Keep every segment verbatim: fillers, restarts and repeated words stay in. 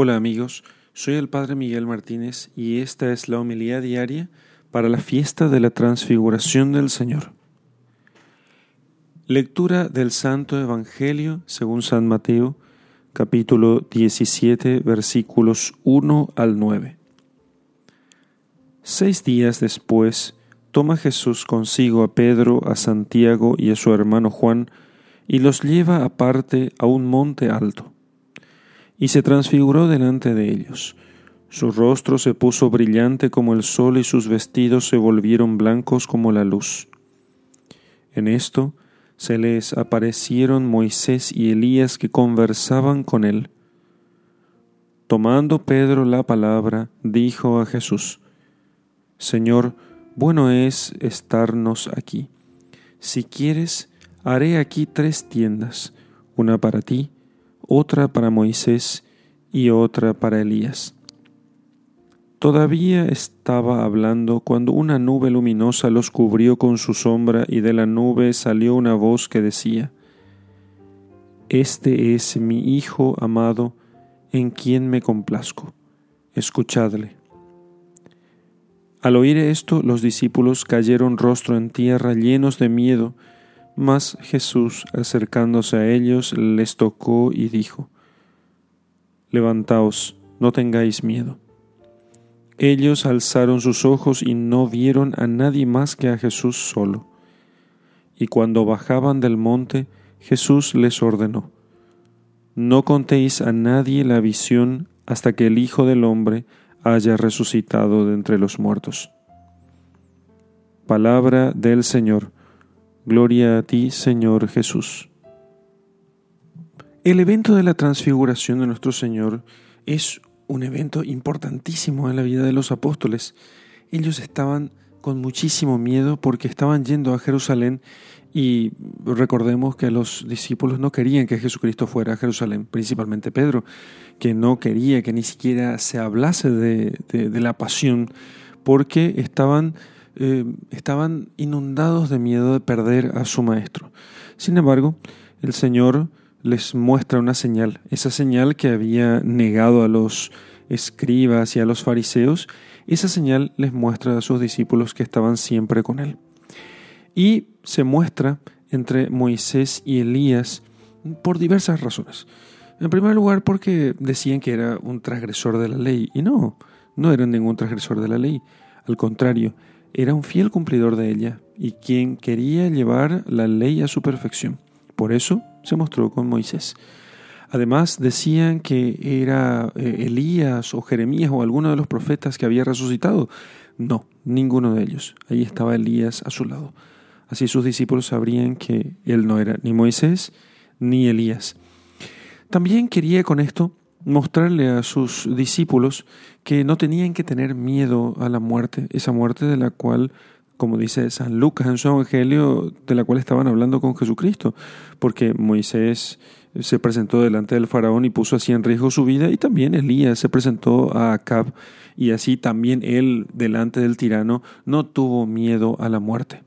Hola amigos, soy el Padre Miguel Martínez y esta es la homilía diaria para la Fiesta de la Transfiguración del Señor. Lectura del Santo Evangelio según San Mateo, capítulo diecisiete, versículos uno al nueve. Seis días después, toma Jesús consigo a Pedro, a Santiago y a su hermano Juan, y los lleva aparte a un monte alto. Y se transfiguró delante de ellos. Su rostro se puso brillante como el sol y sus vestidos se volvieron blancos como la luz. En esto se les aparecieron Moisés y Elías que conversaban con él. Tomando Pedro la palabra, dijo a Jesús: Señor, bueno es estarnos aquí. Si quieres, haré aquí tres tiendas, una para ti, otra para Moisés y otra para Elías. Todavía estaba hablando cuando una nube luminosa los cubrió con su sombra y de la nube salió una voz que decía: Este es mi Hijo amado, en quien me complazco. Escuchadle. Al oír esto, los discípulos cayeron rostro en tierra llenos de miedo. Mas Jesús, acercándose a ellos, les tocó y dijo: Levantaos, no tengáis miedo. Ellos alzaron sus ojos y no vieron a nadie más que a Jesús solo. Y cuando bajaban del monte, Jesús les ordenó: No contéis a nadie la visión hasta que el Hijo del Hombre haya resucitado de entre los muertos. Palabra del Señor. Gloria a ti, Señor Jesús. El evento de la transfiguración de nuestro Señor es un evento importantísimo en la vida de los apóstoles. Ellos estaban con muchísimo miedo porque estaban yendo a Jerusalén y recordemos que los discípulos no querían que Jesucristo fuera a Jerusalén, principalmente Pedro, que no quería que ni siquiera se hablase de, de, de la pasión porque estaban... Eh, estaban inundados de miedo de perder a su maestro. Sin embargo, el Señor les muestra una señal, esa señal que había negado a los escribas y a los fariseos, esa señal les muestra a sus discípulos que estaban siempre con él. Y se muestra entre Moisés y Elías por diversas razones. En primer lugar, porque decían que era un transgresor de la ley, y no, no era ningún transgresor de la ley, al contrario, era un fiel cumplidor de ella y quien quería llevar la ley a su perfección. Por eso se mostró con Moisés. Además decían que era Elías o Jeremías o alguno de los profetas que había resucitado. No, ninguno de ellos. Ahí estaba Elías a su lado. Así sus discípulos sabrían que él no era ni Moisés ni Elías. También quería con esto mostrarle a sus discípulos que no tenían que tener miedo a la muerte, esa muerte de la cual, como dice San Lucas en su Evangelio, de la cual estaban hablando con Jesucristo, porque Moisés se presentó delante del faraón y puso así en riesgo su vida, y también Elías se presentó a Acab, y así también él, delante del tirano, no tuvo miedo a la muerte.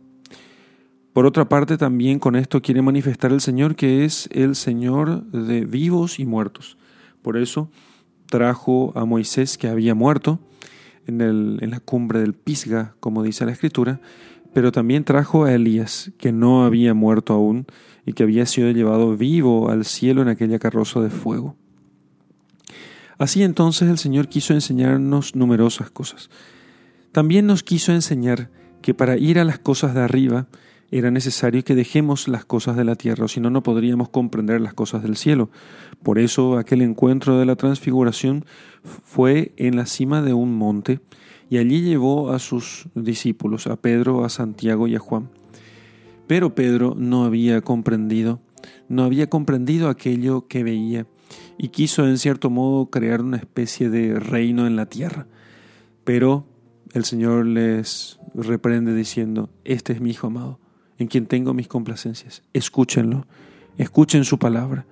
Por otra parte, también con esto quiere manifestar el Señor que es el Señor de vivos y muertos. Por eso trajo a Moisés, que había muerto en, el, en la cumbre del Pisga, como dice la Escritura, pero también trajo a Elías, que no había muerto aún y que había sido llevado vivo al cielo en aquella carroza de fuego. Así entonces el Señor quiso enseñarnos numerosas cosas. También nos quiso enseñar que para ir a las cosas de arriba era necesario que dejemos las cosas de la tierra, o si no, no podríamos comprender las cosas del cielo. Por eso aquel encuentro de la transfiguración fue en la cima de un monte, y allí llevó a sus discípulos, a Pedro, a Santiago y a Juan. Pero Pedro no había comprendido, no había comprendido aquello que veía, y quiso en cierto modo crear una especie de reino en la tierra. Pero el Señor les reprende diciendo: Este es mi Hijo amado, en quien tengo mis complacencias. Escúchenlo, escuchen su palabra,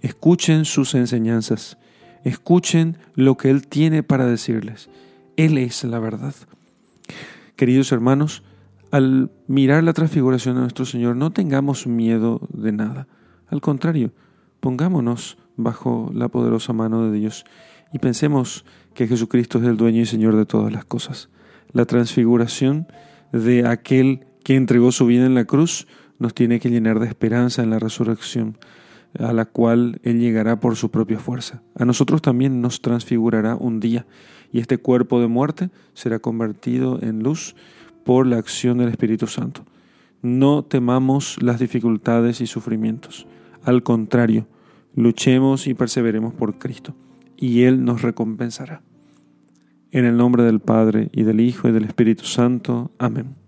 escuchen sus enseñanzas, escuchen lo que Él tiene para decirles. Él es la verdad. Queridos hermanos, al mirar la transfiguración de nuestro Señor, no tengamos miedo de nada. Al contrario, pongámonos bajo la poderosa mano de Dios y pensemos que Jesucristo es el dueño y Señor de todas las cosas. La transfiguración de aquel que entregó su vida en la cruz nos tiene que llenar de esperanza en la resurrección, a la cual Él llegará por su propia fuerza. A nosotros también nos transfigurará un día, y este cuerpo de muerte será convertido en luz por la acción del Espíritu Santo. No temamos las dificultades y sufrimientos. Al contrario, luchemos y perseveremos por Cristo, y Él nos recompensará. En el nombre del Padre, y del Hijo, y del Espíritu Santo. Amén.